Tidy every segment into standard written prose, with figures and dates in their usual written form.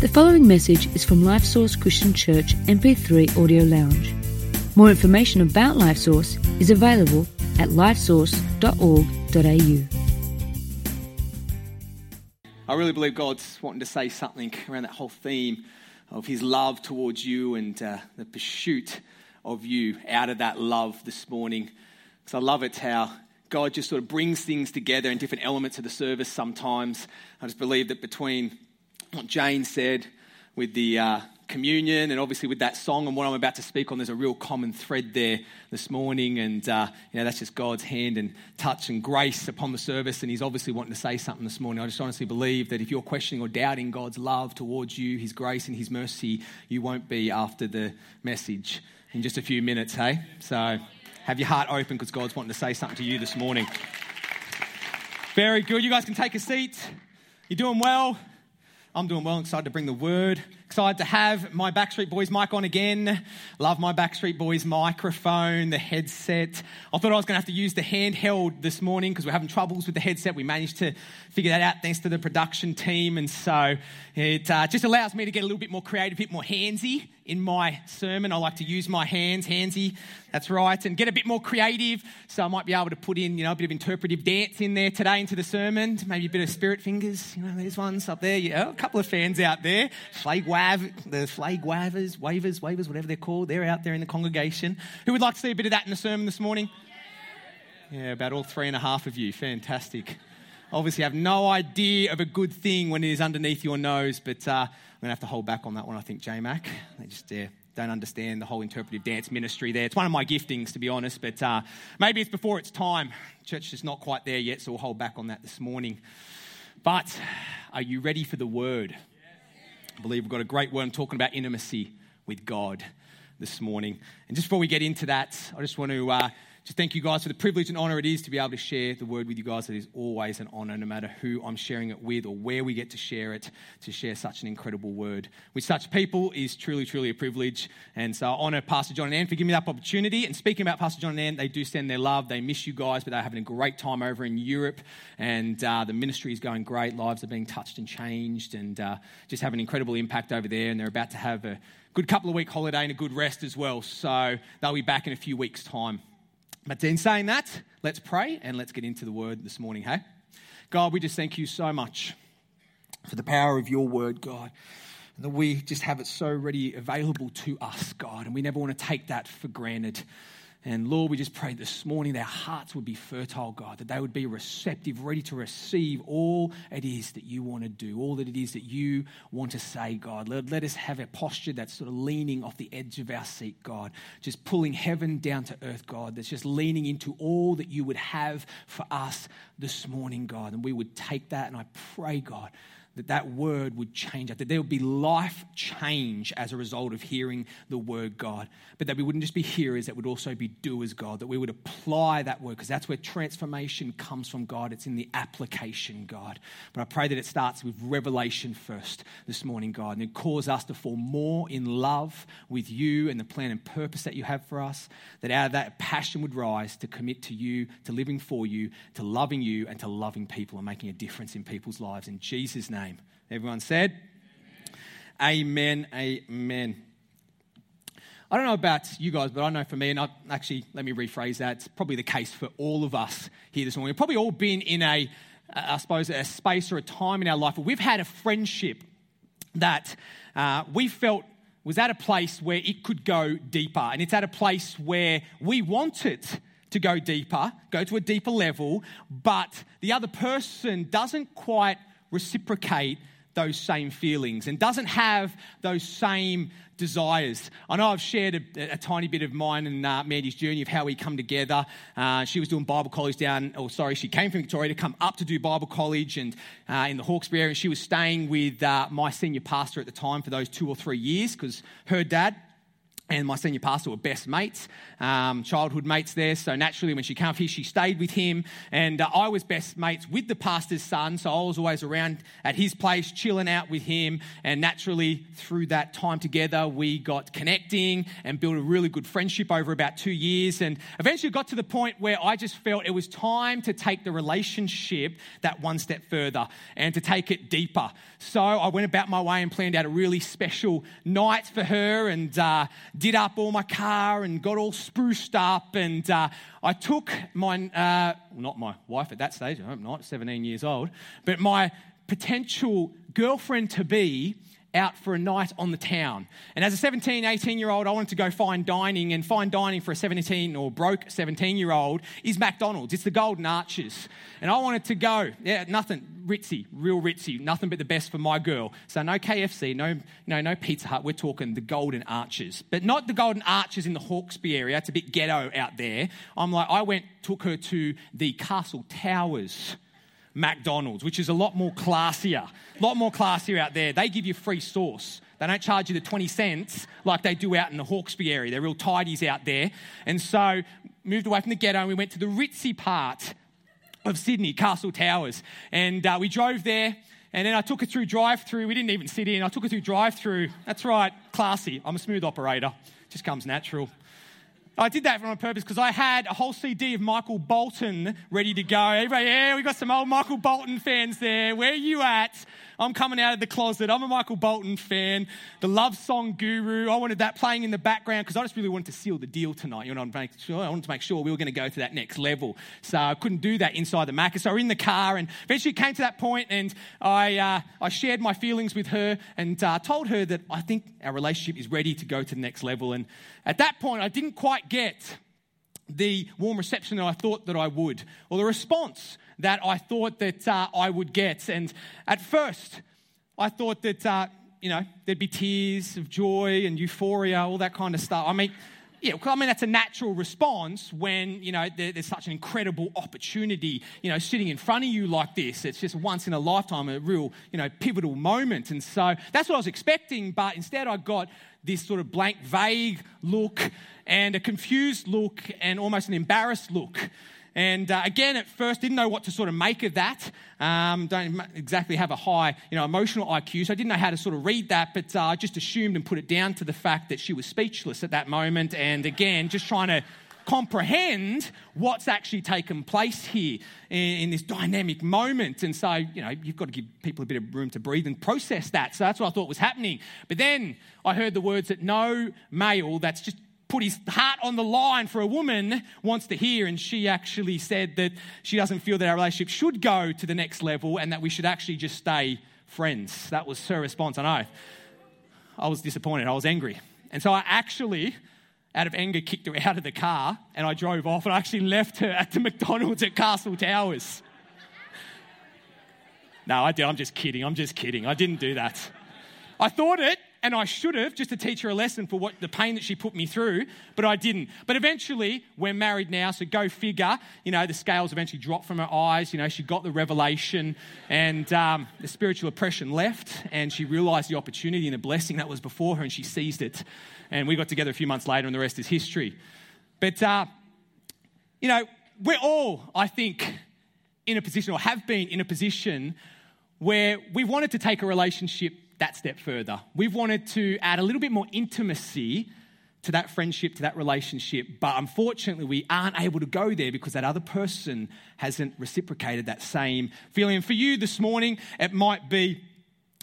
The following message is from Life Source Christian Church MP3 Audio Lounge. More information about Life Source is available at lifesource.org.au. I really believe God's wanting to say something around that whole theme of His love towards you and the pursuit of you out of that love this morning. Because I love it how God just sort of brings things together in different elements of the service sometimes. I just believe that between what Jane said with the communion and obviously with that song and what I'm about to speak on, there's a real common thread there this morning, and that's just God's hand and touch and grace upon the service, and He's obviously wanting to say something this morning. I just honestly believe that if you're questioning or doubting God's love towards you, His grace and His mercy, you won't be after the message in just a few minutes, hey? So have your heart open because God's wanting to say something to you this morning. Very good. You guys can take a seat. You're doing well. I'm doing well, excited to bring the word, excited to have my Backstreet Boys mic on again. Love my Backstreet Boys microphone, the headset. I thought I was going to have to use the handheld this morning because we're having troubles with the headset. We managed to figure that out thanks to the production team, and so it just allows me to get a little bit more creative, a bit more handsy in my sermon. I like to use my hands, handsy, that's right, and get a bit more creative, so I might be able to put in, a bit of interpretive dance in there today into the sermon, maybe a bit of spirit fingers, there's ones up there, a couple of fans out there, flag wavers, whatever they're called, they're out there in the congregation. Who would like to see a bit of that in the sermon this morning? Yeah, about all 3.5 of you, fantastic. Obviously, I have no idea of a good thing when it is underneath your nose, but I'm going to have to hold back on that one, I think, J-Mac. They just don't understand the whole interpretive dance ministry there. It's one of my giftings, to be honest, but maybe it's before its time. Church is not quite there yet, so we'll hold back on that this morning. But are you ready for the word? I believe we've got a great word. I'm talking about intimacy with God this morning. And just before we get into that, I just want to... Just thank you guys for the privilege and honour it is to be able to share the word with you guys. It is always an honour, no matter who I'm sharing it with or where we get to share such an incredible word with such people is truly, truly a privilege. And so I honour Pastor John and Ann for giving me that opportunity. And speaking about Pastor John and Ann, they do send their love. They miss you guys, but they're having a great time over in Europe. And the ministry is going great. Lives are being touched and changed, and just have an incredible impact over there. And they're about to have a good couple of week holiday and a good rest as well. So they'll be back in a few weeks' time. But in saying that, let's pray and let's get into the word this morning, hey? God, we just thank you so much for the power of your word, God, and that we just have it so ready available to us, God, and we never want to take that for granted. And Lord, we just pray this morning that our hearts would be fertile, God, that they would be receptive, ready to receive all it is that you want to do, all that it is that you want to say, God. Lord, let us have a posture that's sort of leaning off the edge of our seat, God, just pulling heaven down to earth, God, that's just leaning into all that you would have for us this morning, God. And we would take that, and I pray, God, that that word would change, that there would be life change as a result of hearing the word, God. But that we wouldn't just be hearers, that would also be doers, God, that we would apply that word, because that's where transformation comes from, God. It's in the application, God. But I pray that it starts with revelation first this morning, God, and it cause us to fall more in love with you and the plan and purpose that you have for us, that out of that passion would rise to commit to you, to living for you, to loving you, and to loving people and making a difference in people's lives. In Jesus' name. Everyone said, Amen. Amen. I don't know about you guys, but I know for me, and let me rephrase that. It's probably the case for all of us here this morning. We've probably all been in a space or a time in our life where we've had a friendship that we felt was at a place where it could go deeper, and it's at a place where we want it to go deeper, go to a deeper level, but the other person doesn't quite reciprocate those same feelings and doesn't have those same desires. I know I've shared a tiny bit of mine and Mandy's journey of how we come together. She was doing Bible college she came from Victoria to come up to do Bible college and in the Hawkesbury area. She was staying with my senior pastor at the time for those 2 or 3 years because her dad and my senior pastor were best mates, childhood mates there. So naturally, when she came up here, she stayed with him. And I was best mates with the pastor's son. So I was always around at his place, chilling out with him. And naturally, through that time together, we got connecting and built a really good friendship over about 2 years. And eventually got to the point where I just felt it was time to take the relationship that one step further and to take it deeper. So I went about my way and planned out a really special night for her and did up all my car and got all spruced up. And I took not my wife at that stage, I hope not, 17 years old, but my potential girlfriend-to-be out for a night on the town. And as a 17, 18-year-old, I wanted to go fine dining, and fine dining for a 17 or broke 17-year-old is McDonald's. It's the Golden Arches. And I wanted to go, nothing ritzy, real ritzy, nothing but the best for my girl. So no KFC, no Pizza Hut. We're talking the Golden Arches. But not the Golden Arches in the Hawkesbury area. It's a bit ghetto out there. I took her to the Castle Towers McDonald's, which is a lot more classier out there. They give you free sauce. They don't charge you the 20 cents like they do out in the Hawkesbury area. They're real tidies out there. And so moved away from the ghetto and we went to the ritzy part of Sydney, Castle Towers. And we drove there and then I took her through drive-through. We didn't even sit in. I took her through drive-through. That's right, classy. I'm a smooth operator. Just comes natural. I did that on purpose because I had a whole CD of Michael Bolton ready to go. Everybody, yeah, we got some old Michael Bolton fans there. Where are you at? I'm coming out of the closet. I'm a Michael Bolton fan, the love song guru. I wanted that playing in the background because I just really wanted to seal the deal tonight. You know, I wanted to make sure we were going to go to that next level. So I couldn't do that inside the Macca. So we're in the car and eventually came to that point and I shared my feelings with her and told her that I think our relationship is ready to go to the next level. And at that point, I didn't quite get the warm reception that I thought that I would, or the response that I thought that I would get. And at first, I thought that, there'd be tears of joy and euphoria, all that kind of stuff. That's a natural response when, there's such an incredible opportunity, sitting in front of you like this. It's just once in a lifetime, a real, pivotal moment. And so that's what I was expecting. But instead I got this sort of blank, vague look and a confused look and almost an embarrassed look. And again, at first, didn't know what to sort of make of that. Don't exactly have a high, emotional IQ, so I didn't know how to sort of read that, but I just assumed and put it down to the fact that she was speechless at that moment. And again, just trying to comprehend what's actually taken place here in this dynamic moment. And so, you've got to give people a bit of room to breathe and process that. So that's what I thought was happening. But then I heard the words that no male that's just put his heart on the line for a woman wants to hear, and she actually said that she doesn't feel that our relationship should go to the next level and that we should actually just stay friends. That was her response. I know. I was disappointed. I was angry. And so I actually, out of anger, kicked her out of the car and I drove off, and I actually left her at the McDonald's at Castle Towers. No, I did. I'm just kidding. I didn't do that. I thought it. And I should have, just to teach her a lesson for what the pain that she put me through, but I didn't. But eventually, we're married now, so go figure. The scales eventually dropped from her eyes. She got the revelation and the spiritual oppression left, and she realised the opportunity and the blessing that was before her, and she seized it. And we got together a few months later, and the rest is history. But, we're all, I think, in a position, or have been in a position, where we wanted to take a relationship that step further. We've wanted to add a little bit more intimacy to that friendship, to that relationship, but unfortunately we aren't able to go there because that other person hasn't reciprocated that same feeling. And for you this morning, it might be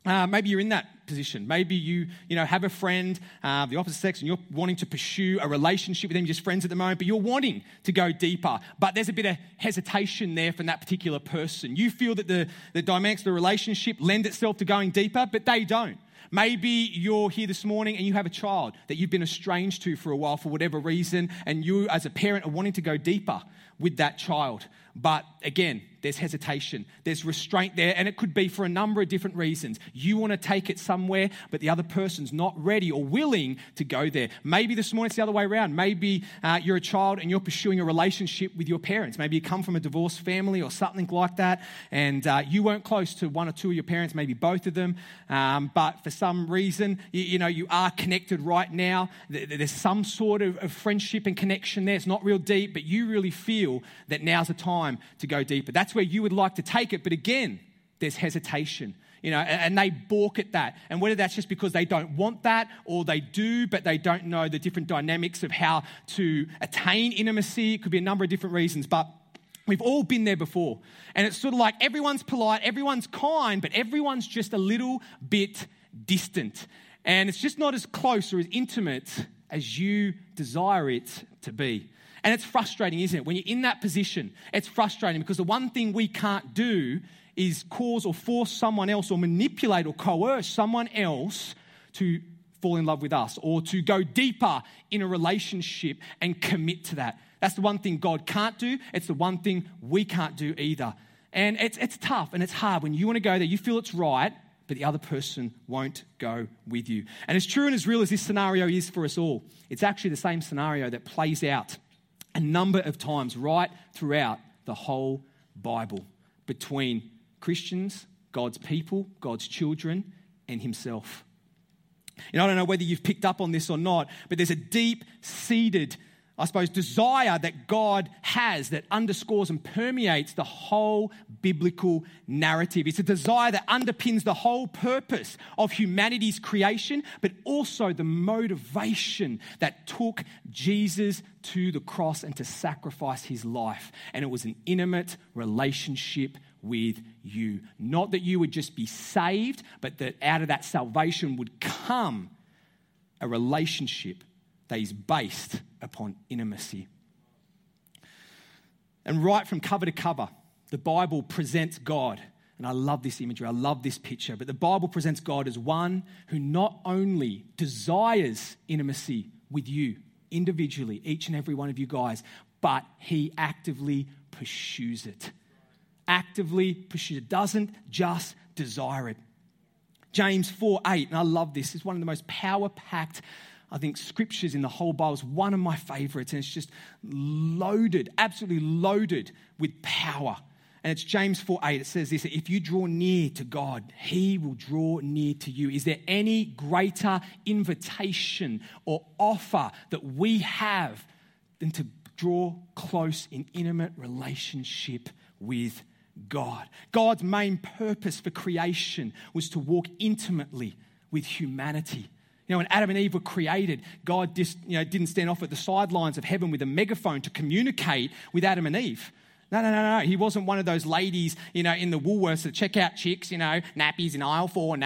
maybe you're in that position. Maybe you have a friend, the opposite sex, and you're wanting to pursue a relationship with them, you're just friends at the moment, but you're wanting to go deeper. But there's a bit of hesitation there from that particular person. You feel that the dynamics of the relationship lend itself to going deeper, but they don't. Maybe you're here this morning and you have a child that you've been estranged to for a while for whatever reason, and you as a parent are wanting to go deeper with that child. But again, there's hesitation, there's restraint there, and it could be for a number of different reasons. You want to take it somewhere, but the other person's not ready or willing to go there. Maybe this morning it's the other way around. Maybe you're a child and you're pursuing a relationship with your parents. Maybe you come from a divorced family or something like that, and you weren't close to one or two of your parents, maybe both of them, but for some reason, you know, you are connected right now. There's some sort of friendship and connection there. It's not real deep, but you really feel that now's the time to go deeper. That's where you would like to take it, but again, there's hesitation, you know, and they balk at that. And whether that's just because they don't want that or they do, but they don't know the different dynamics of how to attain intimacy. It could be a number of different reasons, but we've all been there before. And it's sort of like everyone's polite, everyone's kind, but everyone's just a little bit distant. And it's just not as close or as intimate as you desire it to be. And it's frustrating, isn't it? When you're in that position, it's frustrating because the one thing we can't do is cause or force someone else or manipulate or coerce someone else to fall in love with us or to go deeper in a relationship and commit to that. That's the one thing God can't do. It's the one thing we can't do either. And it's tough and it's hard. When you want to go there, you feel it's right, but the other person won't go with you. And as true and as real as this scenario is for us all, it's actually the same scenario that plays out a number of times right throughout the whole Bible between Christians, God's people, God's children, and himself. And I don't know whether you've picked up on this or not, but there's a deep-seated, I suppose, desire that God has that underscores and permeates the whole biblical narrative. It's a desire that underpins the whole purpose of humanity's creation, but also the motivation that took Jesus to the cross and to sacrifice his life. And it was an intimate relationship with you. Not that you would just be saved, but that out of that salvation would come a relationship that is based upon intimacy. And right from cover to cover, the Bible presents God, and I love this imagery, I love this picture, but the Bible presents God as one who not only desires intimacy with you individually, each and every one of you guys, but he actively pursues it. Actively pursues it, doesn't just desire it. James 4:8, and I love this, it's one of the most power-packed, I think, scriptures in the whole Bible. Is one of my favorites, and it's just loaded, absolutely loaded with power. And it's James 4:8. It says this, if you draw near to God, he will draw near to you. Is there any greater invitation or offer that we have than to draw close in intimate relationship with God? God's main purpose for creation was to walk intimately with humanity. You know, when Adam and Eve were created, God didn't stand off at the sidelines of heaven with a megaphone to communicate with Adam and Eve. No. He wasn't one of those ladies, you know, in the Woolworths that check out chicks, you know, nappies in aisle four.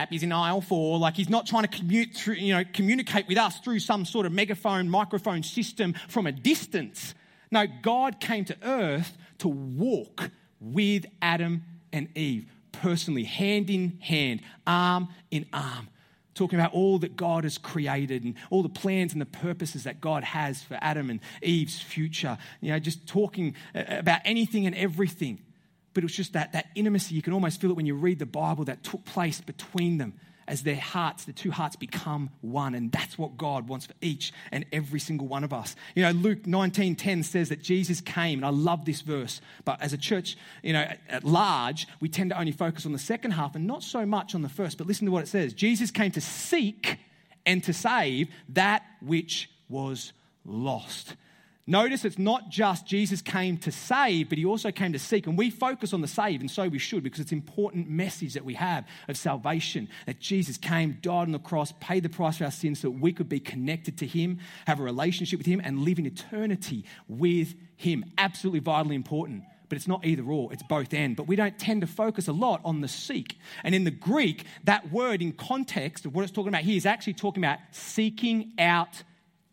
Like, he's not trying to communicate with us through some sort of megaphone, microphone system from a distance. No, God came to earth to walk with Adam and Eve personally, hand in hand, arm in arm. Talking about all that God has created and all the plans and the purposes that God has for Adam and Eve's future. You know, just talking about anything and everything. But it was just that intimacy, you can almost feel it when you read the Bible, that took place between them as their hearts, the two hearts become one. And that's what God wants for each and every single one of us. You know, Luke 19:10 says that Jesus came, and I love this verse, but as a church, you know, at large, we tend to only focus on the second half and not so much on the first. But listen to what it says. Jesus came to seek and to save that which was lost. Notice it's not just Jesus came to save, but he also came to seek. And we focus on the save, and so we should, because it's an important message that we have of salvation, that Jesus came, died on the cross, paid the price for our sins so that we could be connected to him, have a relationship with him, and live in eternity with him. Absolutely vitally important. But it's not either or, it's both and. But we don't tend to focus a lot on the seek. And in the Greek, that word in context of what it's talking about here is actually talking about seeking out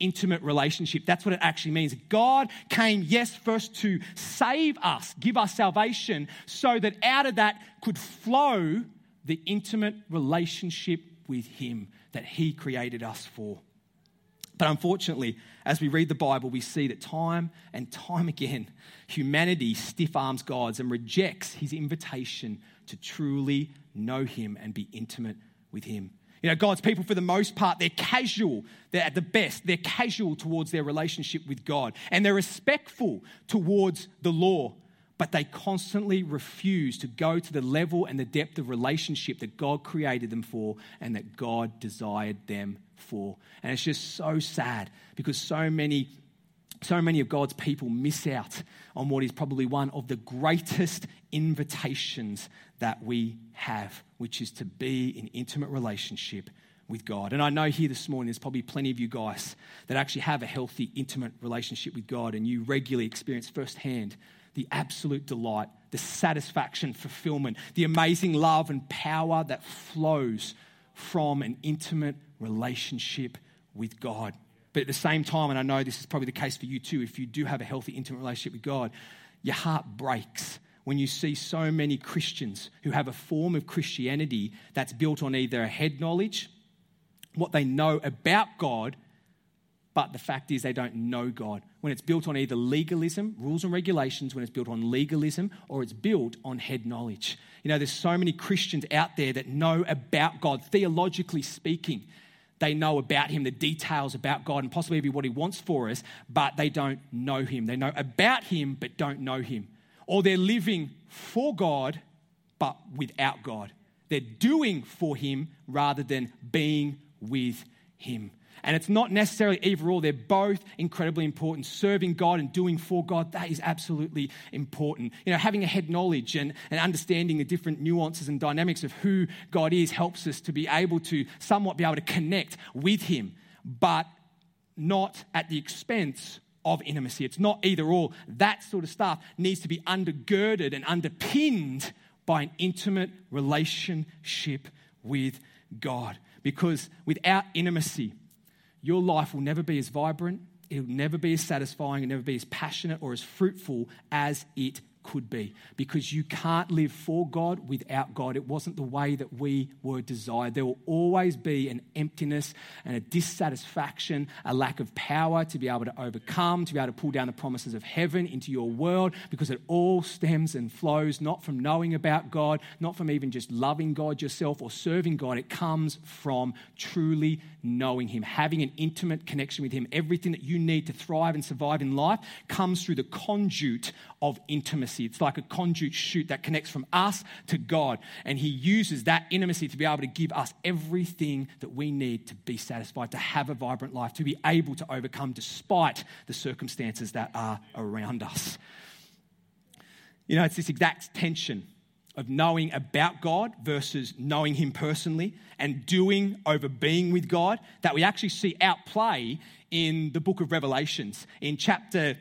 intimate relationship. That's what it actually means. God came, yes, first to save us, give us salvation, so that out of that could flow the intimate relationship with him that he created us for. But unfortunately, as we read the Bible, we see that time and time again, humanity stiff-arms God and rejects his invitation to truly know him and be intimate with him. You know, God's people, for the most part, they're casual. They're at the best. They're casual towards their relationship with God. And they're respectful towards the law. But they constantly refuse to go to the level and the depth of relationship that God created them for and that God desired them for. And it's just so sad because so many of God's people miss out on what is probably one of the greatest invitations that we have, which is to be in intimate relationship with God. And I know here this morning, there's probably plenty of you guys that actually have a healthy, intimate relationship with God and you regularly experience firsthand the absolute delight, the satisfaction, fulfillment, the amazing love and power that flows from an intimate relationship with God. But at the same time, and I know this is probably the case for you too, if you do have a healthy, intimate relationship with God, your heart breaks when you see so many Christians who have a form of Christianity that's built on either a head knowledge, what they know about God, but the fact is they don't know God. When it's built on either legalism, rules and regulations, when it's built on legalism, or it's built on head knowledge. You know, there's so many Christians out there that know about God, theologically speaking. They know about him, the details about God, and possibly be what he wants for us, but they don't know him. They know about him, but don't know him. Or they're living for God, but without God. They're doing for him rather than being with him. And it's not necessarily either or. They're both incredibly important. Serving God and doing for God, that is absolutely important. You know, having a head knowledge and understanding the different nuances and dynamics of who God is helps us to be able to somewhat be able to connect with him, but not at the expense of intimacy. It's not either or. That sort of stuff needs to be undergirded and underpinned by an intimate relationship with God. Because without intimacy, your life will never be as vibrant, it will never be as satisfying, it'll never be as passionate or as fruitful as it could be because you can't live for God without God. It wasn't the way that we were desired. There will always be an emptiness and a dissatisfaction, a lack of power to be able to overcome, to be able to pull down the promises of heaven into your world because it all stems and flows not from knowing about God, not from even just loving God yourself or serving God. It comes from truly knowing him, having an intimate connection with him. Everything that you need to thrive and survive in life comes through the conduit of intimacy. It's like a conduit chute that connects from us to God. And he uses that intimacy to be able to give us everything that we need to be satisfied, to have a vibrant life, to be able to overcome despite the circumstances that are around us. You know, it's this exact tension of knowing about God versus knowing him personally and doing over being with God that we actually see outplay in the book of Revelations in chapter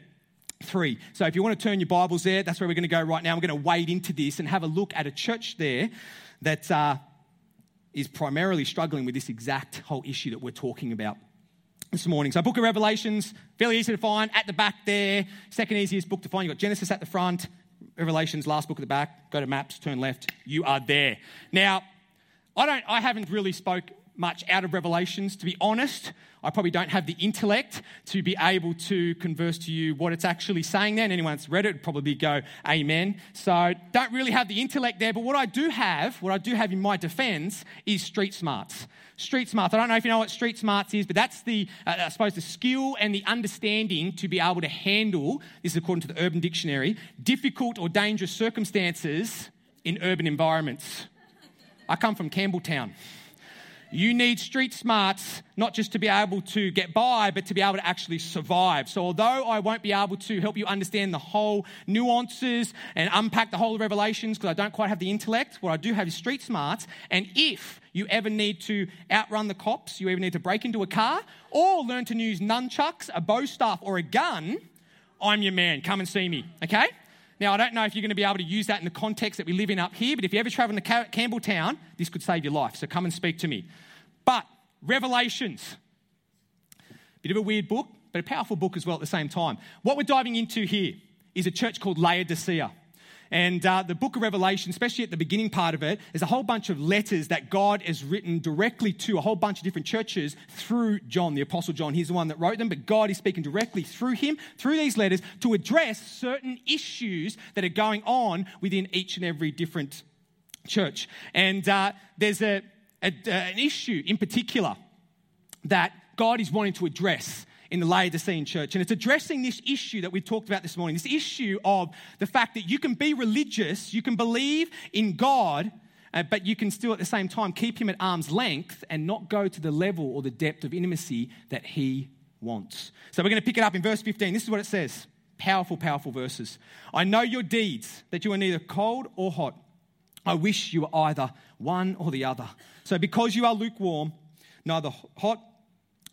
3. So if you want to turn your Bibles there, that's where we're going to go right now. We're going to wade into this and have a look at a church there that is primarily struggling with this exact whole issue that we're talking about this morning. So book of Revelations, fairly easy to find, at the back there. Second easiest book to find. You've got Genesis at the front, Revelations, last book at the back. Go to maps, turn left. You are there. Now, I haven't really spoke much out of Revelations. To be honest, I probably don't have the intellect to be able to converse to you what it's actually saying there. And anyone that's read it would probably go, amen. So don't really have the intellect there. But what I do have in my defense is street smarts. Street smarts. I don't know if you know what street smarts is, but that's the, I suppose, the skill and the understanding to be able to handle, this is according to the Urban Dictionary, difficult or dangerous circumstances in urban environments. I come from Campbelltown. You need street smarts, not just to be able to get by, but to be able to actually survive. So although I won't be able to help you understand the whole nuances and unpack the whole of Revelations because I don't quite have the intellect, what I do have is street smarts. And if you ever need to outrun the cops, you ever need to break into a car or learn to use nunchucks, a bow staff or a gun, I'm your man. Come and see me, okay? Now, I don't know if you're going to be able to use that in the context that we live in up here, but if you ever travel to Campbelltown, this could save your life. So come and speak to me. But Revelations, bit of a weird book, but a powerful book as well at the same time. What we're diving into here is a church called Laodicea. And the book of Revelation, especially at the beginning part of it, is a whole bunch of letters that God has written directly to a whole bunch of different churches through John, the Apostle John. He's the one that wrote them, but God is speaking directly through him, through these letters, to address certain issues that are going on within each and every different church. And there's an issue in particular that God is wanting to address in the Laodicean church. And it's addressing this issue that we talked about this morning, this issue of the fact that you can be religious, you can believe in God, but you can still at the same time keep him at arm's length and not go to the level or the depth of intimacy that he wants. So we're going to pick it up in verse 15. This is what it says. Powerful, powerful verses. I know your deeds, that you are neither cold or hot. I wish you were either one or the other. So because you are lukewarm, neither hot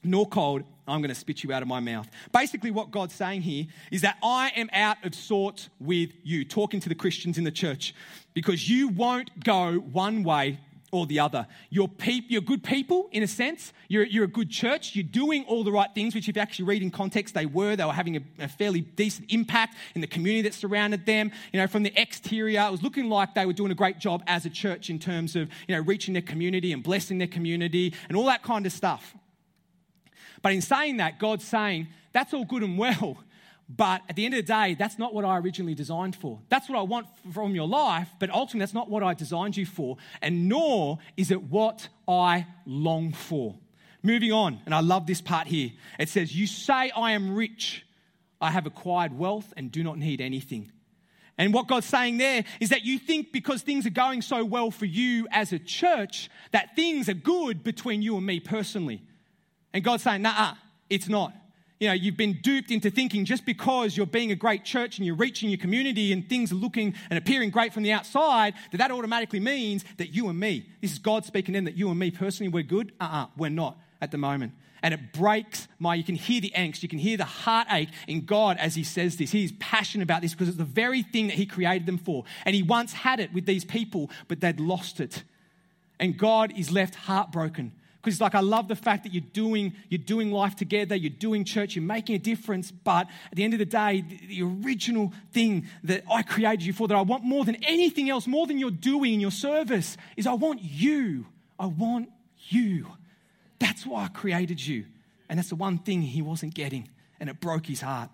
nor cold, I'm going to spit you out of my mouth. Basically, what God's saying here is that I am out of sorts with you, talking to the Christians in the church, because you won't go one way or the other. You're good people, in a sense. You're a good church. You're doing all the right things, which if you actually read in context, they were having a fairly decent impact in the community that surrounded them. You know, from the exterior, it was looking like they were doing a great job as a church in terms of, you know, reaching their community and blessing their community and all that kind of stuff. But in saying that, God's saying, that's all good and well, but at the end of the day, that's not what I originally designed for. That's what I want from your life, but ultimately that's not what I designed you for, and nor is it what I long for. Moving on, and I love this part here. It says, you say I am rich, I have acquired wealth and do not need anything. And what God's saying there is that you think because things are going so well for you as a church, that things are good between you and me personally. And God's saying, nah, it's not. You know, you've been duped into thinking just because you're being a great church and you're reaching your community and things are looking and appearing great from the outside, that automatically means that you and me, this is God speaking in, that you and me personally, we're good. We're not at the moment. And it breaks you can hear the angst, you can hear the heartache in God as he says this. He's passionate about this because it's the very thing that he created them for. And he once had it with these people, but they'd lost it. And God is left heartbroken. Because it's like, I love the fact that you're doing life together, you're doing church, you're making a difference, but at the end of the day, the original thing that I created you for, that I want more than anything else, more than your doing and your service, is I want you. I want you. That's why I created you. And that's the one thing he wasn't getting, and it broke his heart.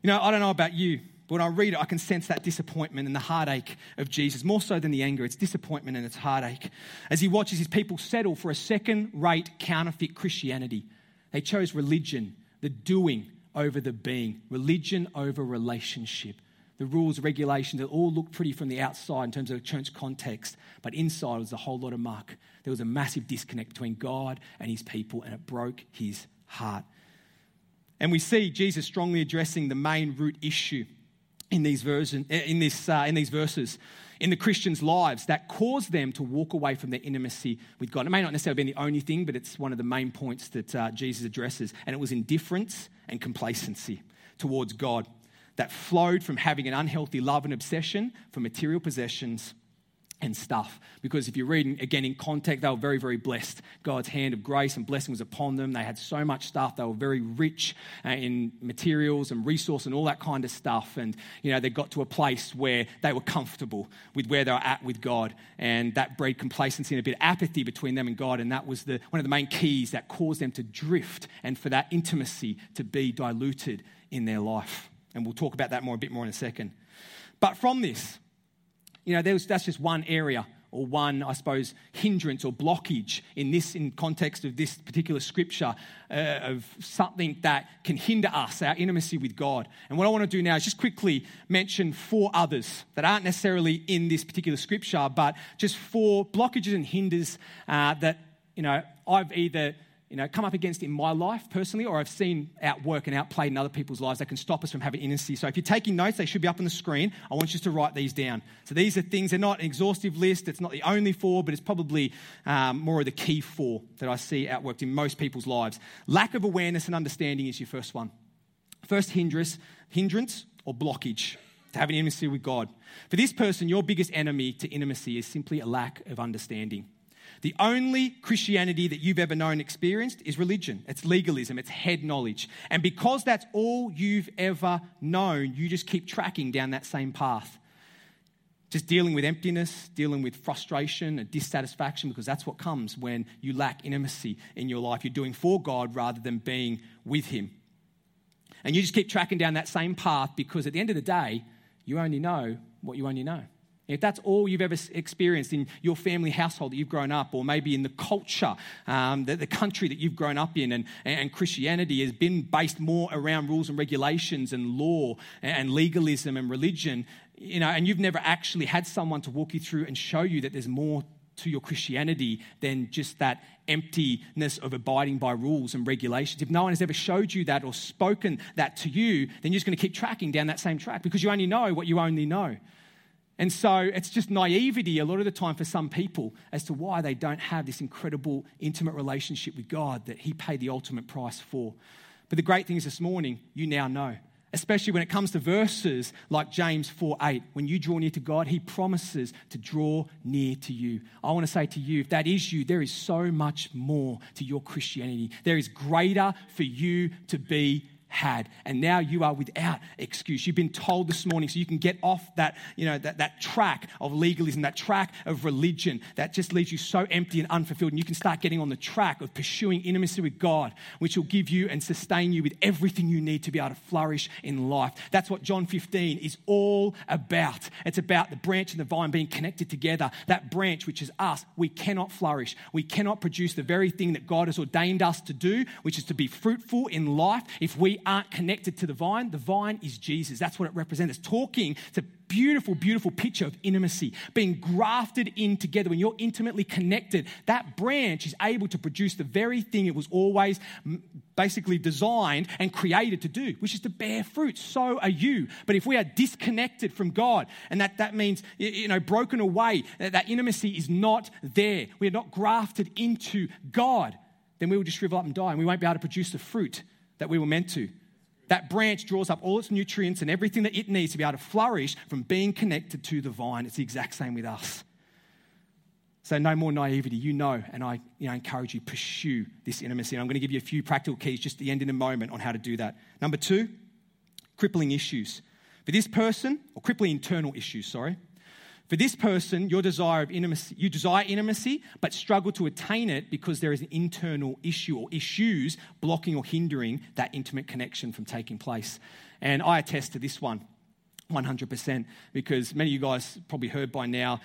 You know, I don't know about you, but when I read it, I can sense that disappointment and the heartache of Jesus, more so than the anger. It's disappointment and it's heartache. As he watches his people settle for a second-rate counterfeit Christianity, they chose religion, the doing over the being, religion over relationship. The rules, regulations, it all looked pretty from the outside in terms of the church context, but inside was a whole lot of muck. There was a massive disconnect between God and his people, and it broke his heart. And we see Jesus strongly addressing the main root issue in these verses, in the Christians' lives that cause them to walk away from their intimacy with God. It may not necessarily be the only thing, but it's one of the main points that Jesus addresses, and it was indifference and complacency towards God that flowed from having an unhealthy love and obsession for material possessions and stuff. Because if you're reading, again, in context, they were very, very blessed. God's hand of grace and blessing was upon them. They had so much stuff. They were very rich in materials and resource and all that kind of stuff. And, you know, they got to a place where they were comfortable with where they were at with God. And that bred complacency and a bit of apathy between them and God. And that was one of the main keys that caused them to drift and for that intimacy to be diluted in their life. And we'll talk about that a bit more in a second. But from this, you know, that's just one area or one, I suppose, hindrance or blockage in context of this particular scripture of something that can hinder us, our intimacy with God. And what I want to do now is just quickly mention 4 others that aren't necessarily in this particular scripture, but just 4 blockages and hinders that, you know, I've either, you know, come up against in my life personally, or I've seen outwork and outplayed in other people's lives that can stop us from having intimacy. So if you're taking notes, they should be up on the screen. I want you to write these down. So these are things, they're not an exhaustive list. It's not the only 4, but it's probably more of the key 4 that I see outworked in most people's lives. Lack of awareness and understanding is your first one. First hindrance or blockage to having intimacy with God. For this person, your biggest enemy to intimacy is simply a lack of understanding. The only Christianity that you've ever known, experienced is religion. It's legalism. It's head knowledge. And because that's all you've ever known, you just keep tracking down that same path. Just dealing with emptiness, dealing with frustration and dissatisfaction, because that's what comes when you lack intimacy in your life. You're doing for God rather than being with him. And you just keep tracking down that same path because at the end of the day, you only know what you only know. If that's all you've ever experienced in your family household that you've grown up, or maybe in the culture, the country that you've grown up in, and Christianity has been based more around rules and regulations and law and legalism and religion, you know, and you've never actually had someone to walk you through and show you that there's more to your Christianity than just that emptiness of abiding by rules and regulations. If no one has ever showed you that or spoken that to you, then you're just going to keep tracking down that same track because you only know what you only know. And so it's just naivety a lot of the time for some people as to why they don't have this incredible intimate relationship with God that he paid the ultimate price for. But the great thing is this morning, you now know, especially when it comes to verses like James 4:8. When you draw near to God, he promises to draw near to you. I want to say to you, if that is you, there is so much more to your Christianity. There is greater for you to be had, and now you are without excuse. You've been told this morning, so you can get off that, you know, that track of legalism, that track of religion that just leaves you so empty and unfulfilled. And you can start getting on the track of pursuing intimacy with God, which will give you and sustain you with everything you need to be able to flourish in life. That's what John 15 is all about. It's about the branch and the vine being connected together. That branch, which is us, we cannot flourish. We cannot produce the very thing that God has ordained us to do, which is to be fruitful in life, if we aren't connected to the vine. The vine is Jesus. That's what it represents. It's talking. It's a beautiful, beautiful picture of intimacy, being grafted in together. When you're intimately connected, that branch is able to produce the very thing it was always basically designed and created to do, which is to bear fruit. So are you. But if we are disconnected from God, and that means, you know, broken away, that intimacy is not there. We are not grafted into God. Then we will just shrivel up and die, and we won't be able to produce the fruit that we were meant to. That branch draws up all its nutrients and everything that it needs to be able to flourish from being connected to the vine. It's the exact same with us. So no more naivety. You know, and I encourage you, pursue this intimacy. And I'm going to give you a few practical keys just to end in a moment on how to do that. Number 2, crippling issues. For this person, you desire intimacy, but struggle to attain it because there is an internal issue or issues blocking or hindering that intimate connection from taking place. And I attest to this one 100%, because many of you guys probably heard by now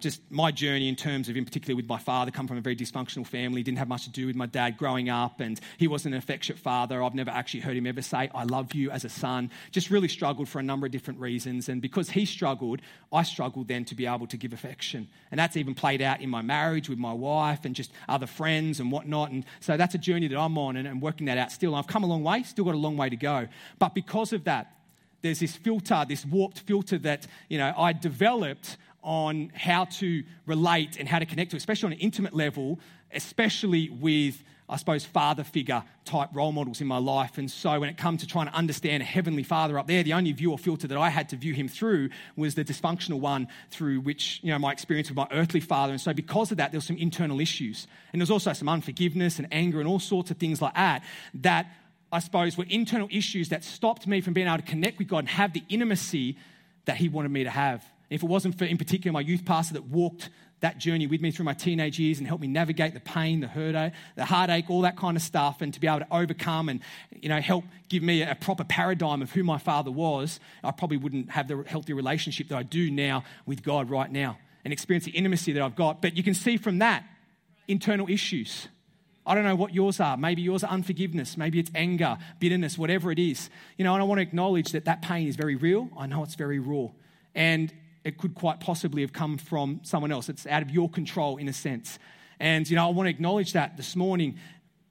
just my journey in terms of, in particular with my father. Come from a very dysfunctional family, didn't have much to do with my dad growing up, and he wasn't an affectionate father. I've never actually heard him ever say, "I love you" as a son. Just really struggled for a number of different reasons, and because he struggled, I struggled then to be able to give affection, and that's even played out in my marriage with my wife and just other friends and whatnot. And so that's a journey that I'm on and working that out still. I've come a long way, still got a long way to go, but because of that, there's this filter, this warped filter that, you know, I developed on how to relate and how to connect to, especially on an intimate level, especially with, I suppose, father figure type role models in my life. And so when it comes to trying to understand a heavenly father up there, the only view or filter that I had to view him through was the dysfunctional one, through which, you know, my experience with my earthly father. And so because of that, there was some internal issues. And there's also some unforgiveness and anger and all sorts of things like that I suppose were internal issues that stopped me from being able to connect with God and have the intimacy that he wanted me to have. If it wasn't for, in particular, my youth pastor that walked that journey with me through my teenage years and helped me navigate the pain, the hurt, the heartache, all that kind of stuff, and to be able to overcome and, you know, help give me a proper paradigm of who my father was, I probably wouldn't have the healthy relationship that I do now with God right now and experience the intimacy that I've got. But you can see from that, internal issues. I don't know what yours are. Maybe yours are unforgiveness. Maybe it's anger, bitterness, whatever it is. You know, and I want to acknowledge that pain is very real. I know it's very raw. And it could quite possibly have come from someone else. It's out of your control in a sense. And, you know, I want to acknowledge that this morning.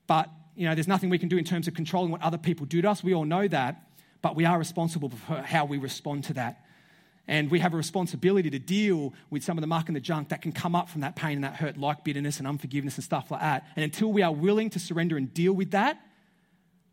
But, you know, there's nothing we can do in terms of controlling what other people do to us. We all know that. But we are responsible for how we respond to that. And we have a responsibility to deal with some of the muck and the junk that can come up from that pain and that hurt, like bitterness and unforgiveness and stuff like that. And until we are willing to surrender and deal with that,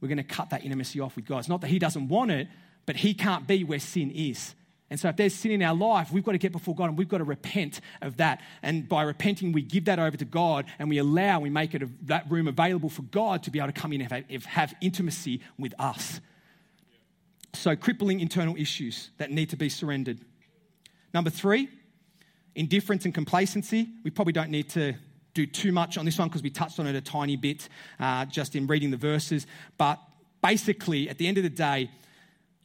we're going to cut that intimacy off with God. It's not that he doesn't want it, but he can't be where sin is. And so if there's sin in our life, we've got to get before God and we've got to repent of that. And by repenting, we give that over to God and we make it that room available for God to be able to come in and have intimacy with us. So crippling internal issues that need to be surrendered. Number 3, indifference and complacency. We probably don't need to do too much on this one because we touched on it a tiny bit just in reading the verses. But basically, at the end of the day,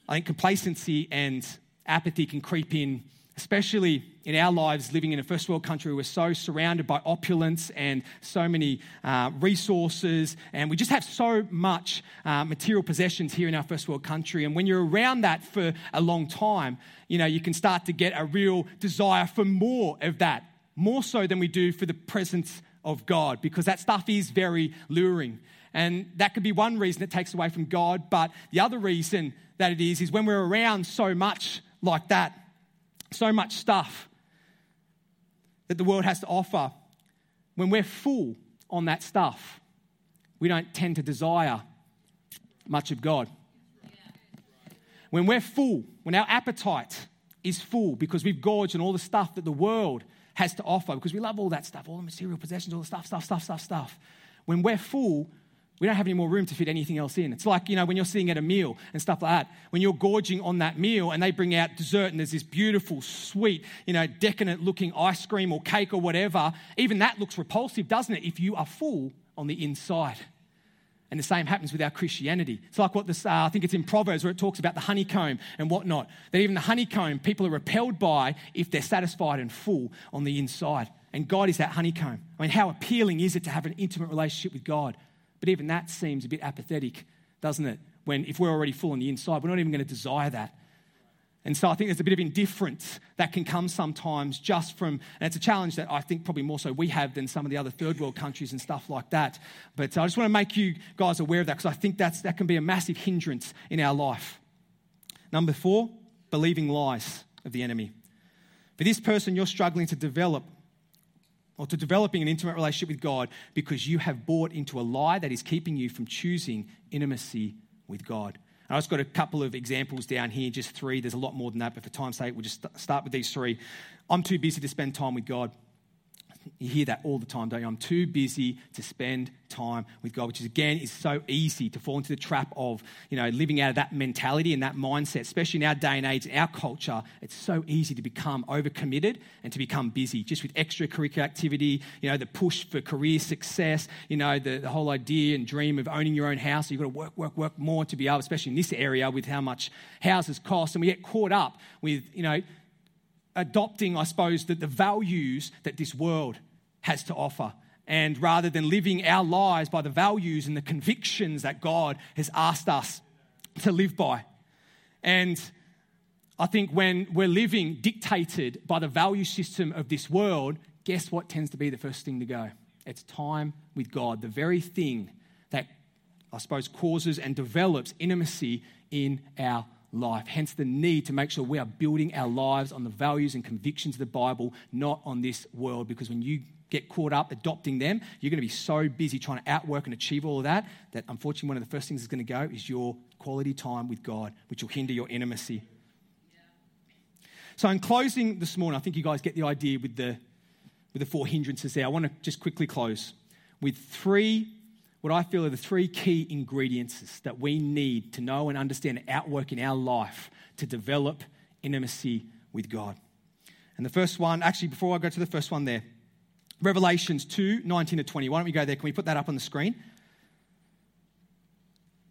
I think complacency and apathy can creep in, especially in our lives living in a first world country where we're so surrounded by opulence and so many resources, and we just have so much material possessions here in our first world country. And when you're around that for a long time, you know, you can start to get a real desire for more of that, more so than we do for the presence of God, because that stuff is very luring. And that could be one reason it takes away from God. But the other reason that it is when we're around so much like that, so much stuff that the world has to offer, when we're full on that stuff, we don't tend to desire much of God. When we're full, when our appetite is full because we've gorged on all the stuff that the world has to offer, because we love all that stuff, all the material possessions, all the stuff. When we're full, we don't have any more room to fit anything else in. It's like, you know, when you're sitting at a meal and stuff like that, when you're gorging on that meal and they bring out dessert and there's this beautiful, sweet, you know, decadent looking ice cream or cake or whatever, even that looks repulsive, doesn't it, if you are full on the inside. And the same happens with our Christianity. It's like what this, I think it's in Proverbs where it talks about the honeycomb and whatnot, that even the honeycomb people are repelled by if they're satisfied and full on the inside. And God is that honeycomb. I mean, how appealing is it to have an intimate relationship with God? But even that seems a bit apathetic, doesn't it? When if we're already full on the inside, we're not even going to desire that. And so I think there's a bit of indifference that can come sometimes just from, and it's a challenge that I think probably more so we have than some of the other third world countries and stuff like that. But I just want to make you guys aware of that, because I think that can be a massive hindrance in our life. Number 4, believing lies of the enemy. For this person, you're struggling to develop or to developing an intimate relationship with God because you have bought into a lie that is keeping you from choosing intimacy with God. And I've just got a couple of examples down here, just 3. There's a lot more than that, but for time's sake, we'll just start with these 3. I'm too busy to spend time with God. You hear that all the time, don't you? I'm too busy to spend time with God, which is, again, is so easy to fall into the trap of, you know, living out of that mentality and that mindset, especially in our day and age, in our culture. It's so easy to become overcommitted and to become busy just with extracurricular activity, you know, the push for career success, you know, the whole idea and dream of owning your own house. So you've got to work more to be able, especially in this area with how much houses cost. And we get caught up with, you know, adopting, I suppose, the values that this world has to offer. And rather than living our lives by the values and the convictions that God has asked us to live by. And I think when we're living dictated by the value system of this world, guess what tends to be the first thing to go? It's time with God, the very thing that, I suppose, causes and develops intimacy in our life. Hence the need to make sure we are building our lives on the values and convictions of the Bible, not on this world. Because when you get caught up adopting them, you're going to be so busy trying to outwork and achieve all of that unfortunately one of the first things that's going to go is your quality time with God, which will hinder your intimacy. Yeah. So in closing this morning, I think you guys get the idea with the 4 hindrances there. I want to just quickly close with 3, what I feel are the 3 key ingredients that we need to know and understand and outwork in our life to develop intimacy with God. And the first one, actually, before I go to the first one there, Revelations 2:19-20. Why don't we go there? Can we put that up on the screen?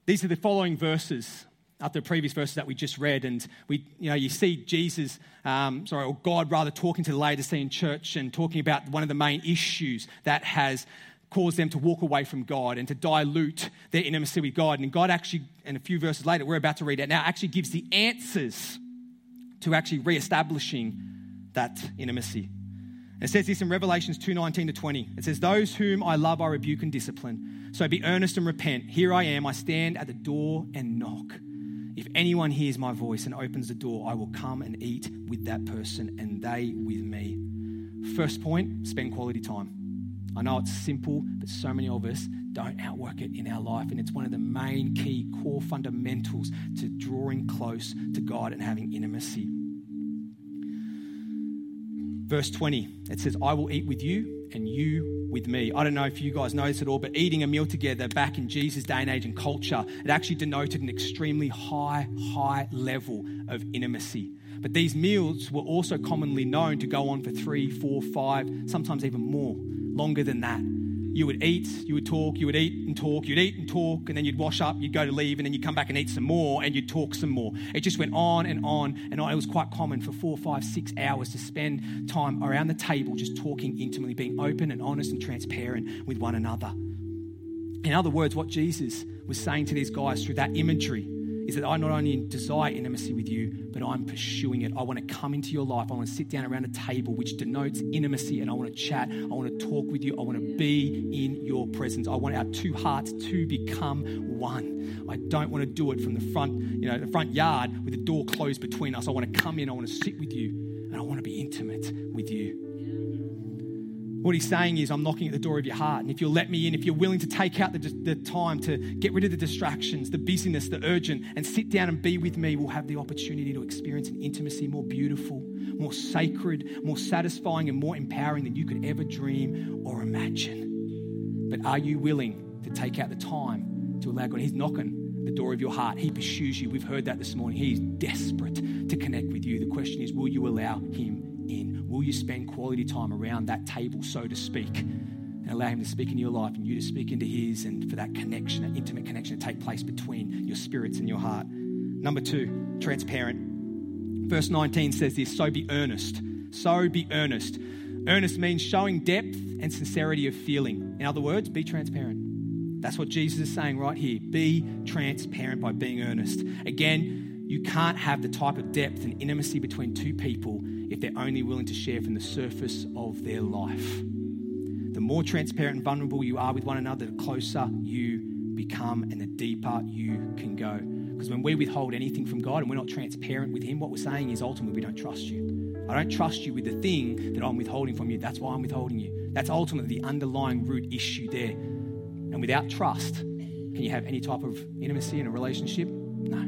These are the following verses after the previous verses that we just read. And you see Jesus, or God rather, talking to the Laodicean church and talking about one of the main issues that has cause them to walk away from God and to dilute their intimacy with God. And God actually, and a few verses later, we're about to read it now, actually gives the answers to actually reestablishing that intimacy. It says this in Revelations 2:19-20. It says, "Those whom I love, I rebuke and discipline. So be earnest and repent. Here I am. I stand at the door and knock. If anyone hears my voice and opens the door, I will come and eat with that person and they with me." First point, spend quality time. I know it's simple, but so many of us don't outwork it in our life. And it's one of the main key core fundamentals to drawing close to God and having intimacy. Verse 20, it says, I will eat with you and you with me. I don't know if you guys know this at all, but eating a meal together back in Jesus' day and age and culture, it actually denoted an extremely high level of intimacy. But these meals were also commonly known to go on for 3, 4, 5, sometimes even more, longer than that. You would eat, you would talk, you would eat and talk, you'd eat and talk, and then you'd wash up, you'd go to leave, and then you'd come back and eat some more, and you'd talk some more. It just went on and on and on. It was quite common for 4, 5, 6 hours to spend time around the table just talking intimately, being open and honest and transparent with one another. In other words, what Jesus was saying to these guys through that imagery is that I not only desire intimacy with you, but I'm pursuing it. I want to come into your life. I want to sit down around a table, which denotes intimacy, and I want to chat. I want to talk with you. I want to be in your presence. I want our two hearts to become one. I don't want to do it from the front, the front yard with the door closed between us. I want to come in. I want to sit with you, and I want to be intimate with you. What he's saying is, I'm knocking at the door of your heart. And if you'll let me in, if you're willing to take out the time to get rid of the distractions, the busyness, the urgent, and sit down and be with me, we'll have the opportunity to experience an intimacy more beautiful, more sacred, more satisfying, and more empowering than you could ever dream or imagine. But are you willing to take out the time to allow God? He's knocking the door of your heart. He pursues you. We've heard that this morning. He's desperate to connect with you. The question is, will you allow him in? Will you spend quality time around that table, so to speak, and allow him to speak into your life and you to speak into his, and for that connection, that intimate connection to take place between your spirits and your heart? Number 2, transparent. Verse 19 says this, so be earnest. So be earnest. Earnest means showing depth and sincerity of feeling. In other words, be transparent. That's what Jesus is saying right here. Be transparent by being earnest. Again, you can't have the type of depth and intimacy between two people if they're only willing to share from the surface of their life. The more transparent and vulnerable you are with one another, the closer you become and the deeper you can go. Because when we withhold anything from God and we're not transparent with him, what we're saying is ultimately we don't trust you. I don't trust you with the thing that I'm withholding from you. That's why I'm withholding you. That's ultimately the underlying root issue there. And without trust, can you have any type of intimacy in a relationship? No.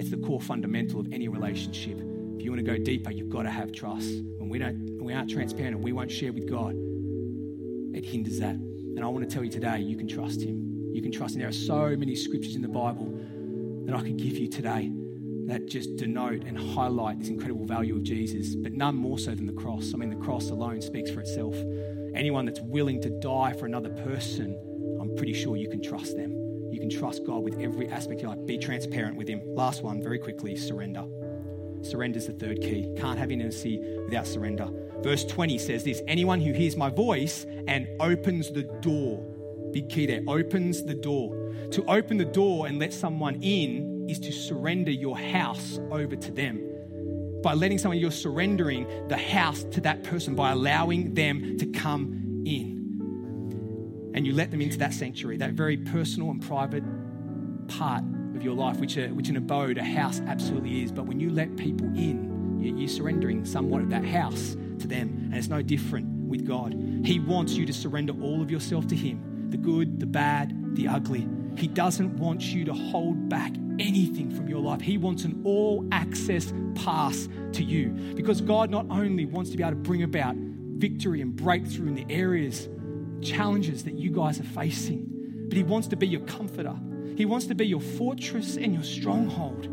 It's the core fundamental of any relationship. If you want to go deeper, you've got to have trust. When we aren't transparent and we won't share with God, it hinders that. And I want to tell you today, you can trust him. You can trust him. There are so many scriptures in the Bible that I could give you today that just denote and highlight this incredible value of Jesus, but none more so than the cross. I mean, the cross alone speaks for itself. Anyone that's willing to die for another person, I'm pretty sure you can trust them. You can trust God with every aspect of your life. Be transparent with him. Last one, very quickly, surrender. Surrender's the third key. Can't have intimacy without surrender. Verse 20 says this, anyone who hears my voice and opens the door. Big key there, opens the door. To open the door and let someone in is to surrender your house over to them. By letting someone, you're surrendering the house to that person by allowing them to come in. And you let them into that sanctuary, that very personal and private part of your life, which an abode, a house absolutely is. But when you let people in, you're surrendering somewhat of that house to them. And it's no different with God. He wants you to surrender all of yourself to him, the good, the bad, the ugly. He doesn't want you to hold back anything from your life. He wants an all-access pass to you, because God not only wants to be able to bring about victory and breakthrough in the areas, challenges that you guys are facing, but he wants to be your comforter. He wants to be your fortress and your stronghold,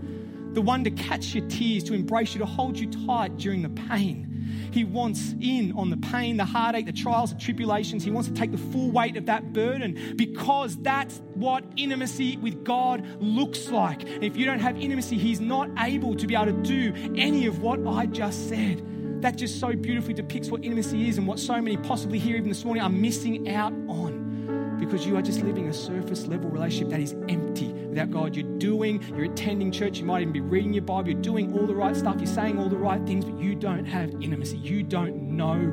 the one to catch your tears, to embrace you, to hold you tight during the pain. He wants in on the pain, the heartache, the trials, the tribulations. He wants to take the full weight of that burden, because that's what intimacy with God looks like. And if you don't have intimacy, he's not able to be able to do any of what I just said. That just so beautifully depicts what intimacy is and what so many possibly here even this morning are missing out on, because you are just living a surface level relationship that is empty without God. You're attending church, you might even be reading your Bible, you're doing all the right stuff, you're saying all the right things, but you don't have intimacy. You don't know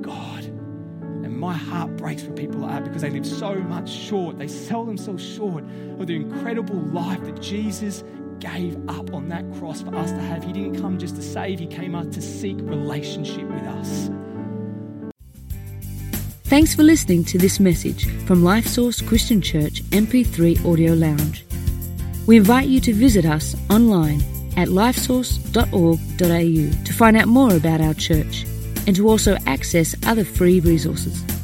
God. And my heart breaks for people like that, because they live so much short. They sell themselves short of the incredible life that Jesus gave up on that cross for us to have. He didn't come just to save, he came up to seek relationship with us. Thanks for listening to this message from Life Source Christian Church MP3 Audio Lounge. We invite you to visit us online at lifesource.org.au to find out more about our church and to also access other free resources.